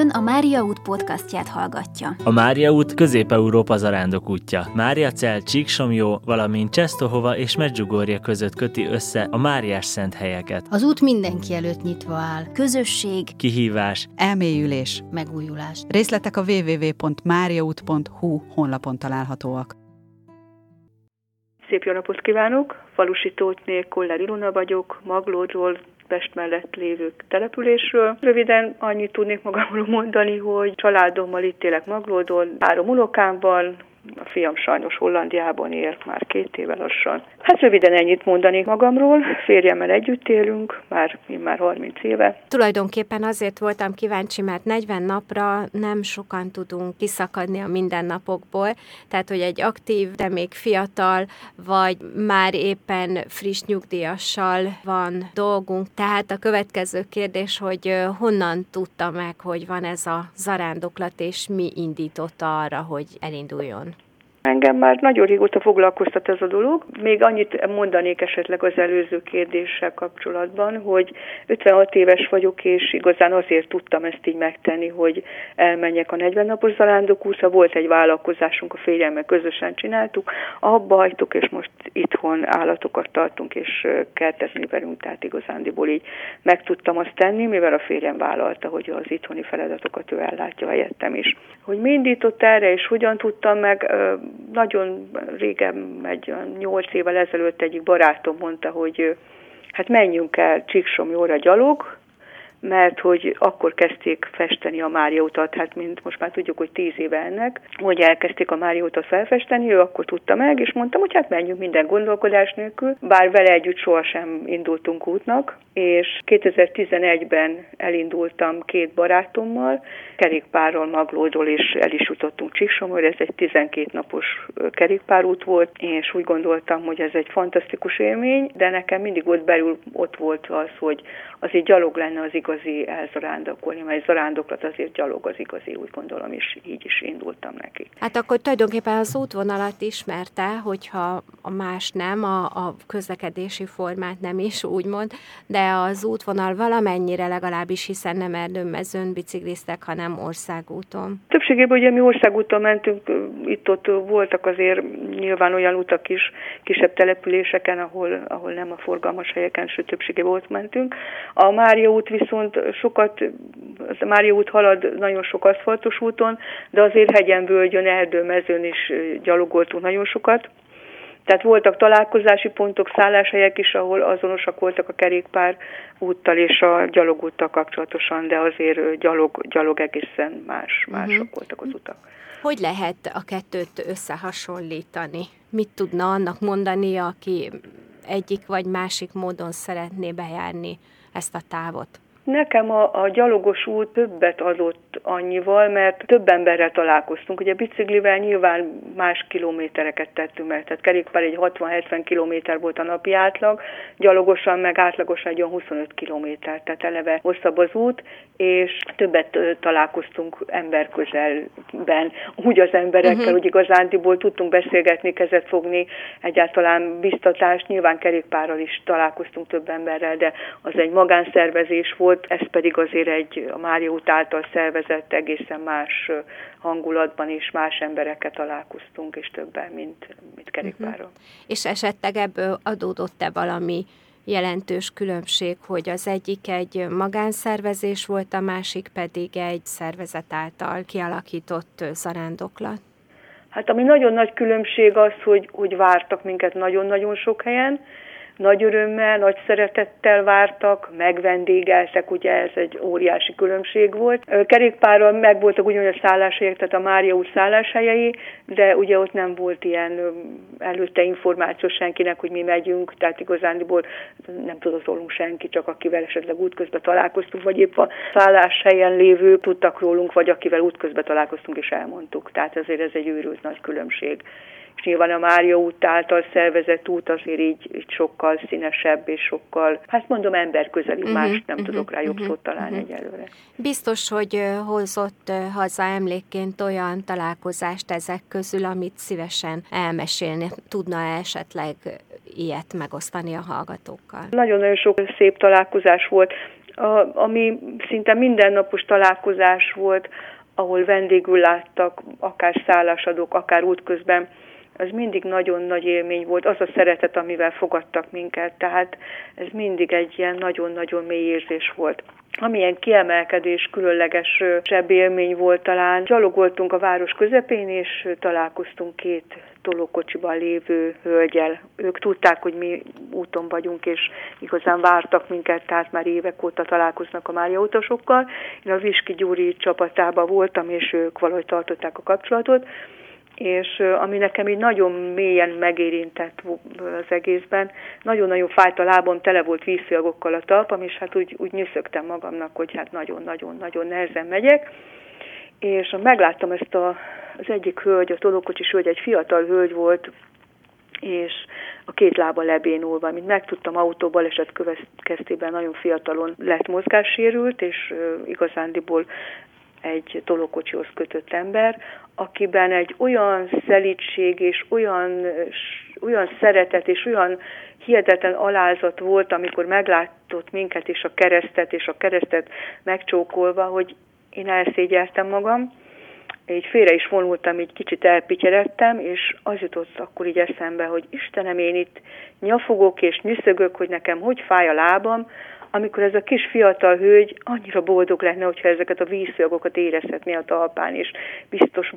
Ön a Mária Út podcastját hallgatja. A Mária Út Közép-Európa zarándok útja. Máriacell, Csíksomlyó, valamint Csesztohova és Medjugorje között köti össze a máriás szent helyeket. Az út mindenki előtt nyitva áll. Közösség, kihívás, elmélyülés, megújulás. Részletek a www.máriaút.hu honlapon találhatóak. Szép jó napot kívánok! Falusi Tótné Koller Ilona vagyok, Maglódról, Pest mellett lévő településről. Röviden annyit tudnék magamról mondani, hogy családommal itt élek Maglódon, 3 unokámban, a fiam sajnos Hollandiában él már 2 éve lassan. Hát röviden ennyit mondanék magamról, férjemmel együtt élünk, én már 30 éve. Tulajdonképpen azért voltam kíváncsi, mert 40 napra nem sokan tudunk kiszakadni a mindennapokból, tehát hogy egy aktív, de még fiatal, vagy már éppen friss nyugdíjassal van dolgunk. Tehát a következő kérdés, hogy honnan tudta meg, hogy van ez a zarándoklat, és mi indította arra, hogy elinduljon? Engem már nagyon régóta foglalkoztat ez a dolog. Még annyit mondanék esetleg az előző kérdéssel kapcsolatban, hogy 56 éves vagyok, és igazán azért tudtam ezt így megtenni, hogy elmenjek a 40 napos zarándokúszra. Volt egy vállalkozásunk, a férjemmel közösen csináltuk, abba hagytuk, és most itthon állatokat tartunk, és kertezni velünk, tehát igazándiból így meg tudtam azt tenni, mivel a férjem vállalta, hogy az itthoni feladatokat ő ellátja helyettem is. Hogy mi indított erre, és hogyan tudtam meg... Nagyon régen, egy 8 évvel ezelőtt egyik barátom mondta, hogy hát menjünk el Csíksomlyóra gyalog, mert hogy akkor kezdték festeni a Mária utat, hát mint most már tudjuk, hogy 10 éve ennek, hogy elkezdték a Mária utat felfesteni, ő akkor tudta meg, és mondtam, hogy hát menjünk minden gondolkodás nélkül, bár vele együtt sohasem indultunk útnak, és 2011-ben elindultam 2 barátommal, kerékpárral Maglódról, és el is jutottunk Csíksomlyóra, ez egy 12 napos kerékpárút volt, és úgy gondoltam, hogy ez egy fantasztikus élmény, de nekem mindig ott belül ott volt az, hogy azért gyalog lenne az igazi elzarándokolni, mert egy zarándoklat azért gyalog az igazi, úgy gondolom, és így is indultam neki. Hát akkor tulajdonképpen az útvonalat ismerte, hogyha a más nem, a közlekedési formát nem is, úgymond, de az útvonal valamennyire legalábbis, hiszen nem erdőmezőn bicikliztek, hanem országúton. Többségében ugye mi országúton mentünk, itt-ott voltak azért nyilván olyan utak is, kisebb településeken, ahol nem a forgalmas helyeken, sőt többségében ott mentünk. A Mária út viszont a Mária út halad nagyon sok aszfaltos úton, de azért hegyen, völgyön, erdőmezőn is gyalogoltunk nagyon sokat. Tehát voltak találkozási pontok, szálláshelyek is, ahol azonosak voltak a kerékpár úttal és a gyalogúttal kapcsolatosan, de azért gyalog egészen mások voltak az utak. Hogy lehet a kettőt összehasonlítani? Mit tudna annak mondani, aki egyik vagy másik módon szeretné bejárni ezt a távot? Nekem a gyalogos út többet adott annyival, mert több emberrel találkoztunk. Ugye biciklivel nyilván más kilométereket tettünk meg, tehát kerékpár egy 60-70 kilométer volt a napi átlag, gyalogosan meg átlagosan egy olyan 25 kilométer, tehát eleve hosszabb az út, és többet találkoztunk emberközelben, úgy az emberekkel, hogy igazándiból tudtunk beszélgetni, kezet fogni, egyáltalán biztatást, nyilván kerékpárral is találkoztunk több emberrel, de az egy magánszervezés volt, ez pedig azért a Mária út által szervezett, egészen más hangulatban és más emberekkel találkoztunk, és többen, mint kerékpáron. És esetleg ebből adódott-e valami jelentős különbség, hogy az egyik egy magánszervezés volt, a másik pedig egy szervezet által kialakított zarándoklat? Hát ami nagyon nagy különbség az, hogy vártak minket nagyon-nagyon sok helyen, nagy örömmel, nagy szeretettel vártak, megvendégeltek, ugye ez egy óriási különbség volt. Kerékpárral megvoltak ugyanolyan a szálláshelyek, tehát a Mária út szálláshelyei, de ugye ott nem volt ilyen előtte információ senkinek, hogy mi megyünk, tehát igazándiból nem tudott rólunk senki, csak akivel esetleg útközben találkoztunk, vagy épp a szálláshelyen lévők tudtak rólunk, vagy akivel útközben találkoztunk és elmondtuk. Tehát ezért ez egy őrült nagy különbség. És nyilván a Mária út által szervezett út azért így sokkal színesebb és sokkal, hát mondom, emberközeli, más nem tudok rá jobb szót találni egyelőre. Biztos, hogy hozott haza emlékként olyan találkozást ezek közül, amit szívesen elmesélni. Tudna esetleg ilyet megosztani a hallgatókkal? Nagyon-nagyon sok szép találkozás volt. ami szinte mindennapos találkozás volt, ahol vendégül láttak, akár szállásadók, akár útközben. Az mindig nagyon nagy élmény volt, az a szeretet, amivel fogadtak minket. Tehát ez mindig egy ilyen nagyon-nagyon mély érzés volt. Amilyen kiemelkedés, különlegesebb élmény volt talán. Gyalogoltunk a város közepén, és találkoztunk két tolókocsiban lévő hölgyel. Ők tudták, hogy mi úton vagyunk, és igazán vártak minket, tehát már évek óta találkoznak a Mária utasokkal. Én a Viski Gyuri csapatában voltam, és ők valahogy tartották a kapcsolatot. És ami nekem így nagyon mélyen megérintett az egészben, nagyon-nagyon fájt a lábam, tele volt vízszalagokkal a talpam, és hát úgy nyöszögtem magamnak, hogy hát nagyon-nagyon-nagyon nehezen megyek. És megláttam ezt az egyik hölgy, a tolókocsis hölgy, egy fiatal hölgy volt, és a két lába lebénulva, mint megtudtam, autóbaleset következtében nagyon fiatalon lett mozgássérült, és igazándiból egy tolókocsihoz kötött ember, akiben egy olyan szelídség és olyan szeretet és olyan hihetetlen alázat volt, amikor meglátott minket és a keresztet megcsókolva, hogy én elszégyeltem magam, így félre is vonultam, így kicsit elpityeredtem, és az jutott akkor így eszembe, hogy Istenem, én itt nyafogok és nyüszögök, hogy nekem hogy fáj a lábam, amikor ez a kis fiatal hölgy annyira boldog lenne, hogyha ezeket a vízszalagokat érezhetné a talpán, és biztos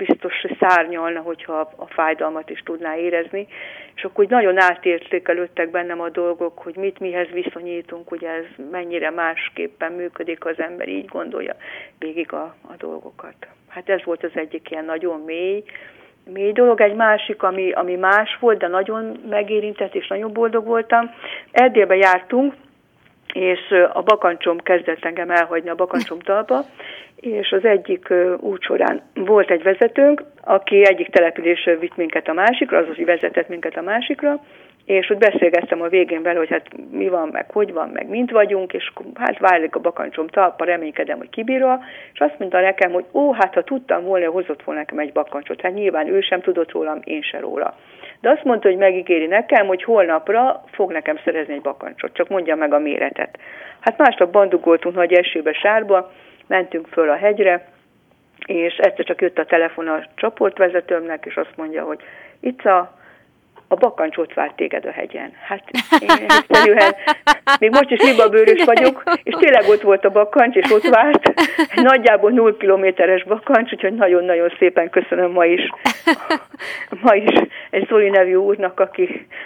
szárnyalna, hogyha a fájdalmat is tudná érezni. És akkor nagyon átértékelődtek bennem a dolgok, hogy mit mihez viszonyítunk, ugye ez mennyire másképpen működik, ha az ember így gondolja végig a dolgokat. Hát ez volt az egyik ilyen nagyon mély dolog, egy másik, ami más volt, de nagyon megérintett, és nagyon boldog voltam. Erdélbe jártunk, és a bakancsom kezdett engem elhagyni, a bakancsom talpa, és az egyik út során volt egy vezetőnk, aki egyik településről vitt minket a másikra, azaz, hogy vezetett minket a másikra, és ott beszélgettem a végén vele, hogy hát mi van, meg hogy van, meg mint vagyunk, és hát válik a bakancsom talpa, reménykedem, hogy kibírja, és azt mondta nekem, hogy hát ha tudtam volna, hozott volna nekem egy bakancsot, hát nyilván ő sem tudott rólam, én se róla. De azt mondta, hogy megígéri nekem, hogy holnapra fog nekem szerezni egy bakancsot, csak mondja meg a méretet. Hát másnap bandugoltunk nagy esőbe, sárba, mentünk föl a hegyre, és egyszer csak jött a telefon a csoportvezetőmnek, és azt mondja, hogy itt a bakancs ott vár téged a hegyen. Hát én egyszerűen, még most is libabőrös vagyok, és tényleg ott volt a bakancs, és ott várt. Nagyjából 0 kilométeres bakancs, úgyhogy nagyon-nagyon szépen köszönöm ma is egy Zoli nevű úrnak,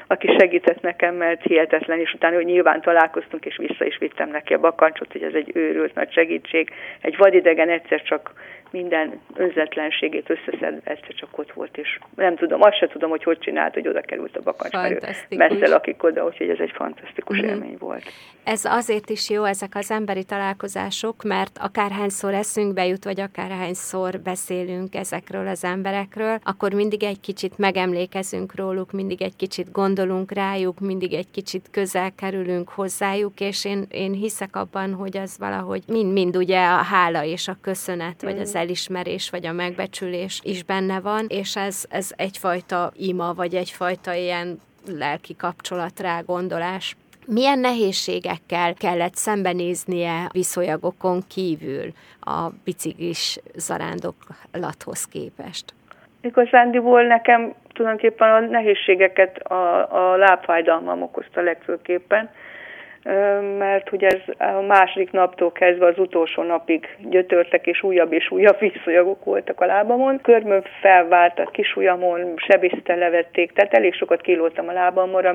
aki segített nekem, mert hihetetlen, és utána, hogy nyilván találkoztunk, és vissza is vittem neki a bakancsot, hogy ez egy őrült nagy segítség. Egy vadidegen egyszer csak minden önzetlenségét összeszedve, egyszer csak ott volt, és nem tudom, azt se tudom, hogy csinált, hogy oda került a bakancs, mert ő messze lakik oda, úgyhogy ez egy fantasztikus élmény volt. Ez azért is jó, ezek az emberi találkozások, mert akárhányszor eszünkbe jut, vagy akárhányszor beszélünk ezekről az emberekről, akkor mindig egy kicsit megemlékezünk róluk, mindig egy kicsit gondolunk rájuk, mindig egy kicsit közel kerülünk hozzájuk, és én hiszek abban, hogy az valahogy mind ugye a hála és a köszönet, vagy az elismerés, vagy a megbecsülés is benne van, és ez egyfajta ima, vagy egyfajta ilyen lelki kapcsolatra gondolás. Milyen nehézségekkel kellett szembenéznie viszonyagokon kívül a biciklis zarándoklathoz képest? Igazándiból nekem tulajdonképpen a nehézségeket a lábfájdalmam okozta legfőképpen, mert hogy ez a második naptól kezdve az utolsó napig gyötörtek, és újabb vízszalyagok voltak a lábamon. Körmöm felvált a kis ujjamon, sebésztel levették, tehát elég sokat kilódtam a lábamon,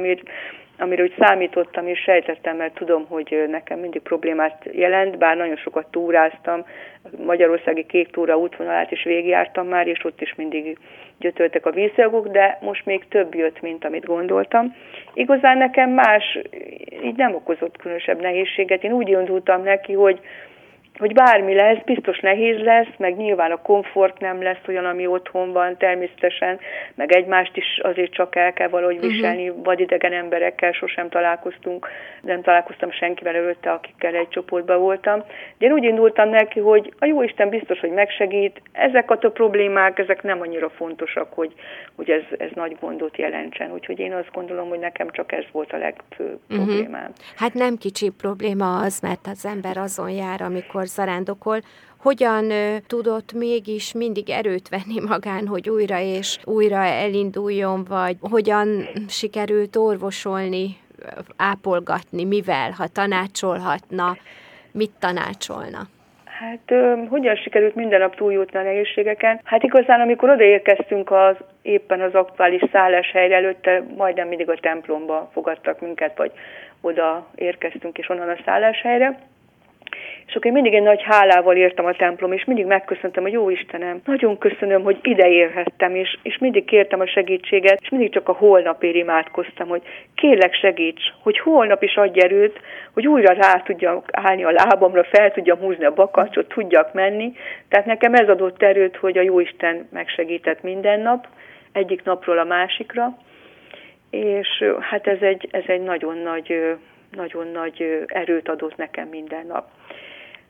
amire úgy számítottam és sejtettem, mert tudom, hogy nekem mindig problémát jelent, bár nagyon sokat túráztam, a magyarországi kék túra útvonalát is végigjártam már, és ott is mindig gyötörtek a vízszalagok, de most még több jött, mint amit gondoltam. Igazán nekem más így nem okozott különösebb nehézséget. Én úgy indultam neki, hogy hogy bármi lesz, biztos nehéz lesz, meg nyilván a komfort nem lesz olyan, ami otthon van természetesen, meg egymást is azért csak el kell valahogy viselni, vadidegen emberekkel sosem találkoztunk, nem találkoztam senkivel előtte, akikkel egy csoportban voltam. De én úgy indultam neki, hogy a jó Isten biztos, hogy megsegít, ezek a problémák, ezek nem annyira fontosak, hogy ez nagy gondot jelentsen. Úgyhogy én azt gondolom, hogy nekem csak ez volt a legfőbb problémám. Hát nem kicsi probléma az, mert az ember azon jár, amikor zarándokol, hogyan tudott mégis mindig erőt venni magán, hogy újra és újra elinduljon, vagy hogyan sikerült orvosolni, ápolgatni, mivel, ha tanácsolhatna, mit tanácsolna? Hát hogyan sikerült minden nap túljutni a nehézségeken? Hát igazán, amikor odaérkeztünk éppen az aktuális szálláshelyre előtte, majdnem mindig a templomba fogadtak minket, vagy oda érkeztünk és onnan a szálláshelyre. És akkor én mindig egy nagy hálával értem a templom, és mindig megköszöntem, hogy jó Istenem, nagyon köszönöm, hogy ide érhettem, és mindig kértem a segítséget, és mindig csak a holnapért imádkoztam, hogy kérlek segíts, hogy holnap is adj erőt, hogy újra rá tudjak állni a lábamra, fel tudjam húzni a bakancsot, tudjak menni. Tehát nekem ez adott erőt, hogy a jó Isten megsegített minden nap, egyik napról a másikra, és hát ez egy nagyon nagy erőt adott nekem minden nap.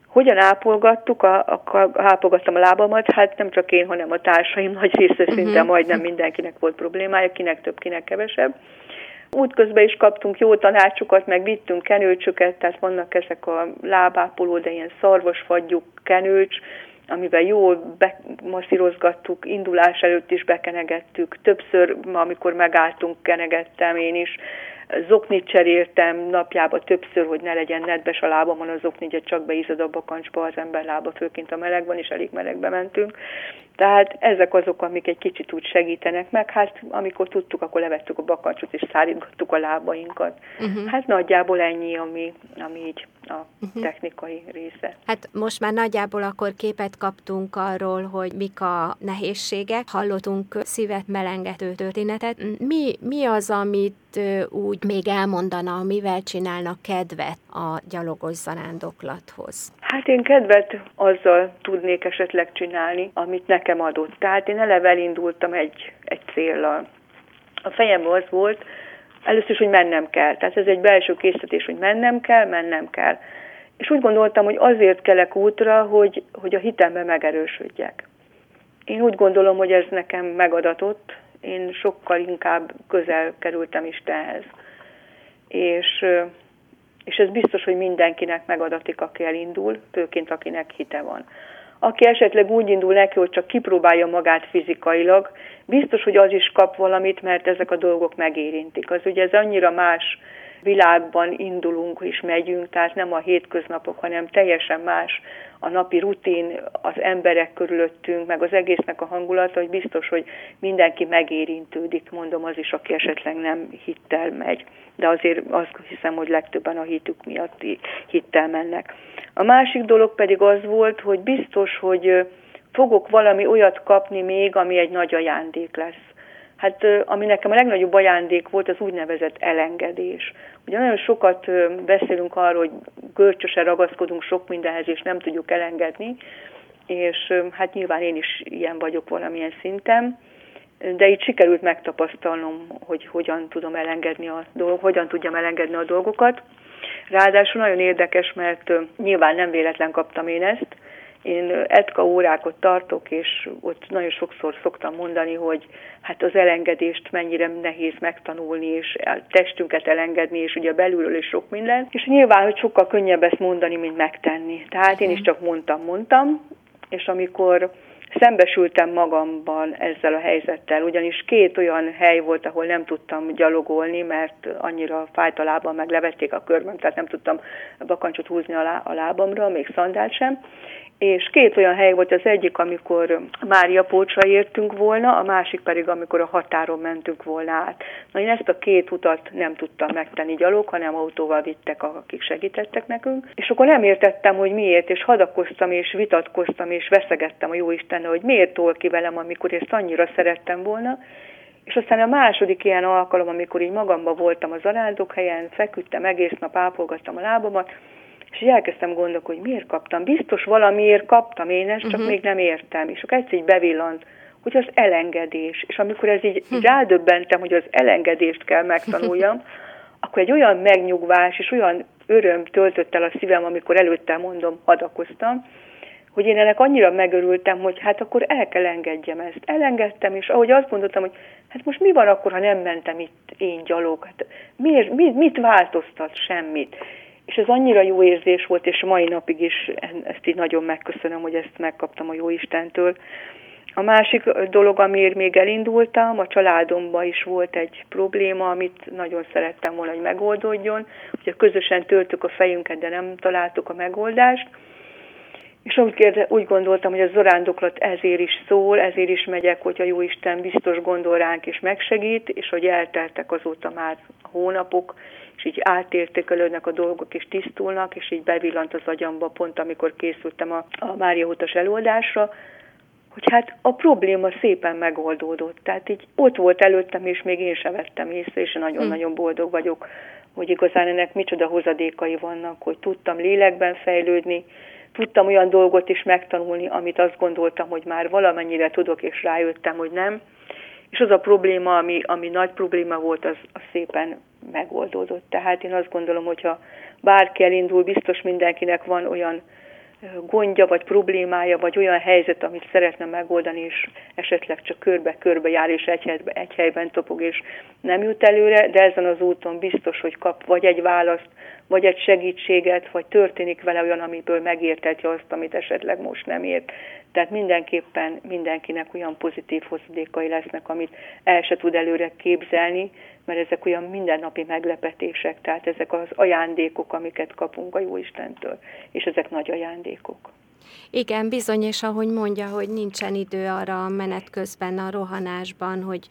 Hogyan ápolgattam a lábamat? Hát nem csak én, hanem a társaim nagy része szinte majdnem mindenkinek volt problémája, kinek több, kinek kevesebb. Útközben is kaptunk jó tanácsokat, meg vittünk kenőcsöket, tehát vannak ezek a lábápoló, de ilyen szarvasfagyú kenőcs, amivel jól bemasszírozgattuk, indulás előtt is bekenegettük. Többször, amikor megálltunk, kenegettem én is. Zoknit cseréltem napjába többször, hogy ne legyen nedves a lábamon, a zokni, hogy csak beízad a bakancsba az ember lába, főként a melegben, és elég melegbe mentünk. Tehát ezek azok, amik egy kicsit úgy segítenek meg. Hát amikor tudtuk, akkor levettük a bakancsot, és szárítgattuk a lábainkat. Hát nagyjából ennyi, ami így a technikai része. Hát most már nagyjából akkor képet kaptunk arról, hogy mik a nehézségek. Hallottunk szívet melengető történetet. Mi az, amit úgy még elmondana, mivel csinálnak kedvet a gyalogos zarándoklathoz? Hát én kedvet azzal tudnék esetleg csinálni, amit nekem adott. Tehát én eleve elindultam egy céllal. A fejem az volt, először is, hogy mennem kell. Tehát ez egy belső késztetés, hogy mennem kell. És úgy gondoltam, hogy azért kelek útra, hogy a hitemben megerősödjek. Én úgy gondolom, hogy ez nekem megadatott, én sokkal inkább közel kerültem Istenhez. És ez biztos, hogy mindenkinek megadatik, aki elindul, főként akinek hite van. Aki esetleg úgy indul neki, hogy csak kipróbálja magát fizikailag, biztos, hogy az is kap valamit, mert ezek a dolgok megérintik. Az ugye ez annyira más világban indulunk és megyünk, tehát nem a hétköznapok, hanem teljesen más a napi rutin, az emberek körülöttünk, meg az egésznek a hangulata, hogy biztos, hogy mindenki megérintődik, mondom az is, aki esetleg nem hittel megy. De azért azt hiszem, hogy legtöbben a hitük miatt hittel mennek. A másik dolog pedig az volt, hogy biztos, hogy fogok valami olyat kapni még, ami egy nagy ajándék lesz. Hát ami nekem a legnagyobb ajándék volt, az úgynevezett elengedés. Ugye nagyon sokat beszélünk arról, hogy görcsösen ragaszkodunk sok mindenhez, és nem tudjuk elengedni, és hát nyilván én is ilyen vagyok valamilyen szinten, de itt sikerült megtapasztalnom, hogy hogyan tudjam elengedni a dolgokat. Ráadásul nagyon érdekes, mert nyilván nem véletlen kaptam én ezt. Én etka órákat tartok, és ott nagyon sokszor szoktam mondani, hogy hát az elengedést mennyire nehéz megtanulni, és a testünket elengedni, és ugye belülről is sok minden. És nyilván, hogy sokkal könnyebb ezt mondani, mint megtenni. Tehát én is csak mondtam, és amikor szembesültem magamban ezzel a helyzettel, ugyanis 2 olyan hely volt, ahol nem tudtam gyalogolni, mert annyira fájt a lábam, meg levették a körmöm, tehát nem tudtam bakancsot húzni a lábamra, még szandált sem. És 2 olyan hely volt, az egyik, amikor Mária Pócsra értünk volna, a másik pedig, amikor a határon mentünk volna át. Na, én ezt a 2 utat nem tudtam megtenni gyalog, hanem autóval vittek, akik segítettek nekünk. És akkor nem értettem, hogy miért, és hadakoztam, és vitatkoztam, és veszegettem a Jóistennel, hogy miért tol ki velem, amikor ezt annyira szerettem volna. És aztán a második ilyen alkalom, amikor így magamban voltam a zarándokhelyen, feküdtem egész nap, ápolgattam a lábamat, és így elkezdtem gondolkodni, hogy miért kaptam, biztos valamiért kaptam én ezt, csak még nem értem, és akkor egyszer így bevillant, hogy az elengedés, és amikor ez így rádöbbentem, hogy az elengedést kell megtanuljam, akkor egy olyan megnyugvás és olyan öröm töltött el a szívem, amikor előtte mondom, hadakoztam, hogy én ennek annyira megörültem, hogy hát akkor el kell engedjem ezt. Elengedtem, és ahogy azt mondottam, hogy hát most mi van akkor, ha nem mentem itt én gyalog? Hát mit változtat? Semmit. És ez annyira jó érzés volt, és mai napig is ezt így nagyon megköszönöm, hogy ezt megkaptam a jó Istentől. A másik dolog, amiért még elindultam, a családomban is volt egy probléma, amit nagyon szerettem volna, hogy megoldódjon. Ugye közösen törtük a fejünket, de nem találtuk a megoldást. És úgy gondoltam, hogy a zarándoklat ezért is szól, ezért is megyek, hogy a Jóisten biztos gondol ránk és megsegít, és hogy elteltek azóta már hónapok, és így átértékelődnek a dolgok, és tisztulnak, és így bevillant az agyamba pont, amikor készültem a Mária Útas előadásra, hogy hát a probléma szépen megoldódott. Tehát így ott volt előttem, és még én sem vettem észre, és nagyon-nagyon boldog vagyok, hogy igazán ennek micsoda hozadékai vannak, hogy tudtam lélekben fejlődni, tudtam olyan dolgot is megtanulni, amit azt gondoltam, hogy már valamennyire tudok, és rájöttem, hogy nem. És az a probléma, ami nagy probléma volt, az szépen megoldódott. Tehát én azt gondolom, hogyha bárki elindul, biztos mindenkinek van olyan gondja, vagy problémája, vagy olyan helyzet, amit szeretne megoldani, és esetleg csak körbe-körbe jár, és egy helyben topog, és nem jut előre, de ezen az úton biztos, hogy kap vagy egy választ, vagy egy segítséget, vagy történik vele olyan, amiből megértetje azt, amit esetleg most nem ért. Tehát mindenképpen mindenkinek olyan pozitív hozadékai lesznek, amit el se tud előre képzelni, mert ezek olyan mindennapi meglepetések, tehát ezek az ajándékok, amiket kapunk a Jóistentől, és ezek nagy ajándékok. Igen, bizony, és ahogy mondja, hogy nincsen idő arra a menet közben, a rohanásban, hogy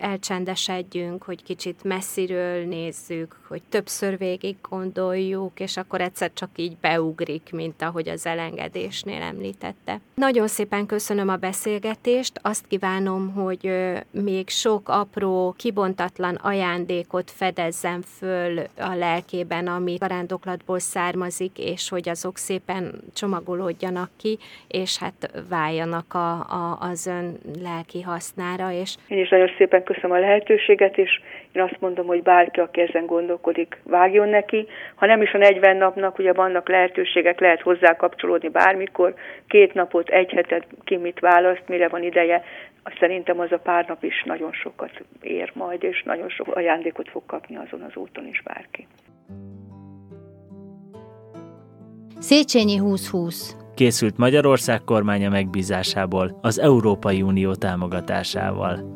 elcsendesedjünk, hogy kicsit messziről nézzük, hogy többször végig gondoljuk, és akkor egyszer csak így beugrik, mint ahogy az elengedésnél említette. Nagyon szépen köszönöm a beszélgetést, azt kívánom, hogy még sok apró, kibontatlan ajándékot fedezzen föl a lelkében, ami zarándoklatból származik, és hogy azok szépen csomagolódjanak ki, és hát váljanak az ön lelki hasznára, és nagyon szépen köszönöm a lehetőséget, és én azt mondom, hogy bárki, aki ezen gondolkodik, vágjon neki. Ha nem is a 40 napnak, ugye vannak lehetőségek, lehet hozzá kapcsolódni bármikor, 2 napot, 1 hetet, ki mit választ, mire van ideje, azt szerintem az a pár nap is nagyon sokat ér majd, és nagyon sok ajándékot fog kapni azon az úton is bárki. Széchenyi 2020 készült Magyarország kormánya megbízásából, az Európai Unió támogatásával.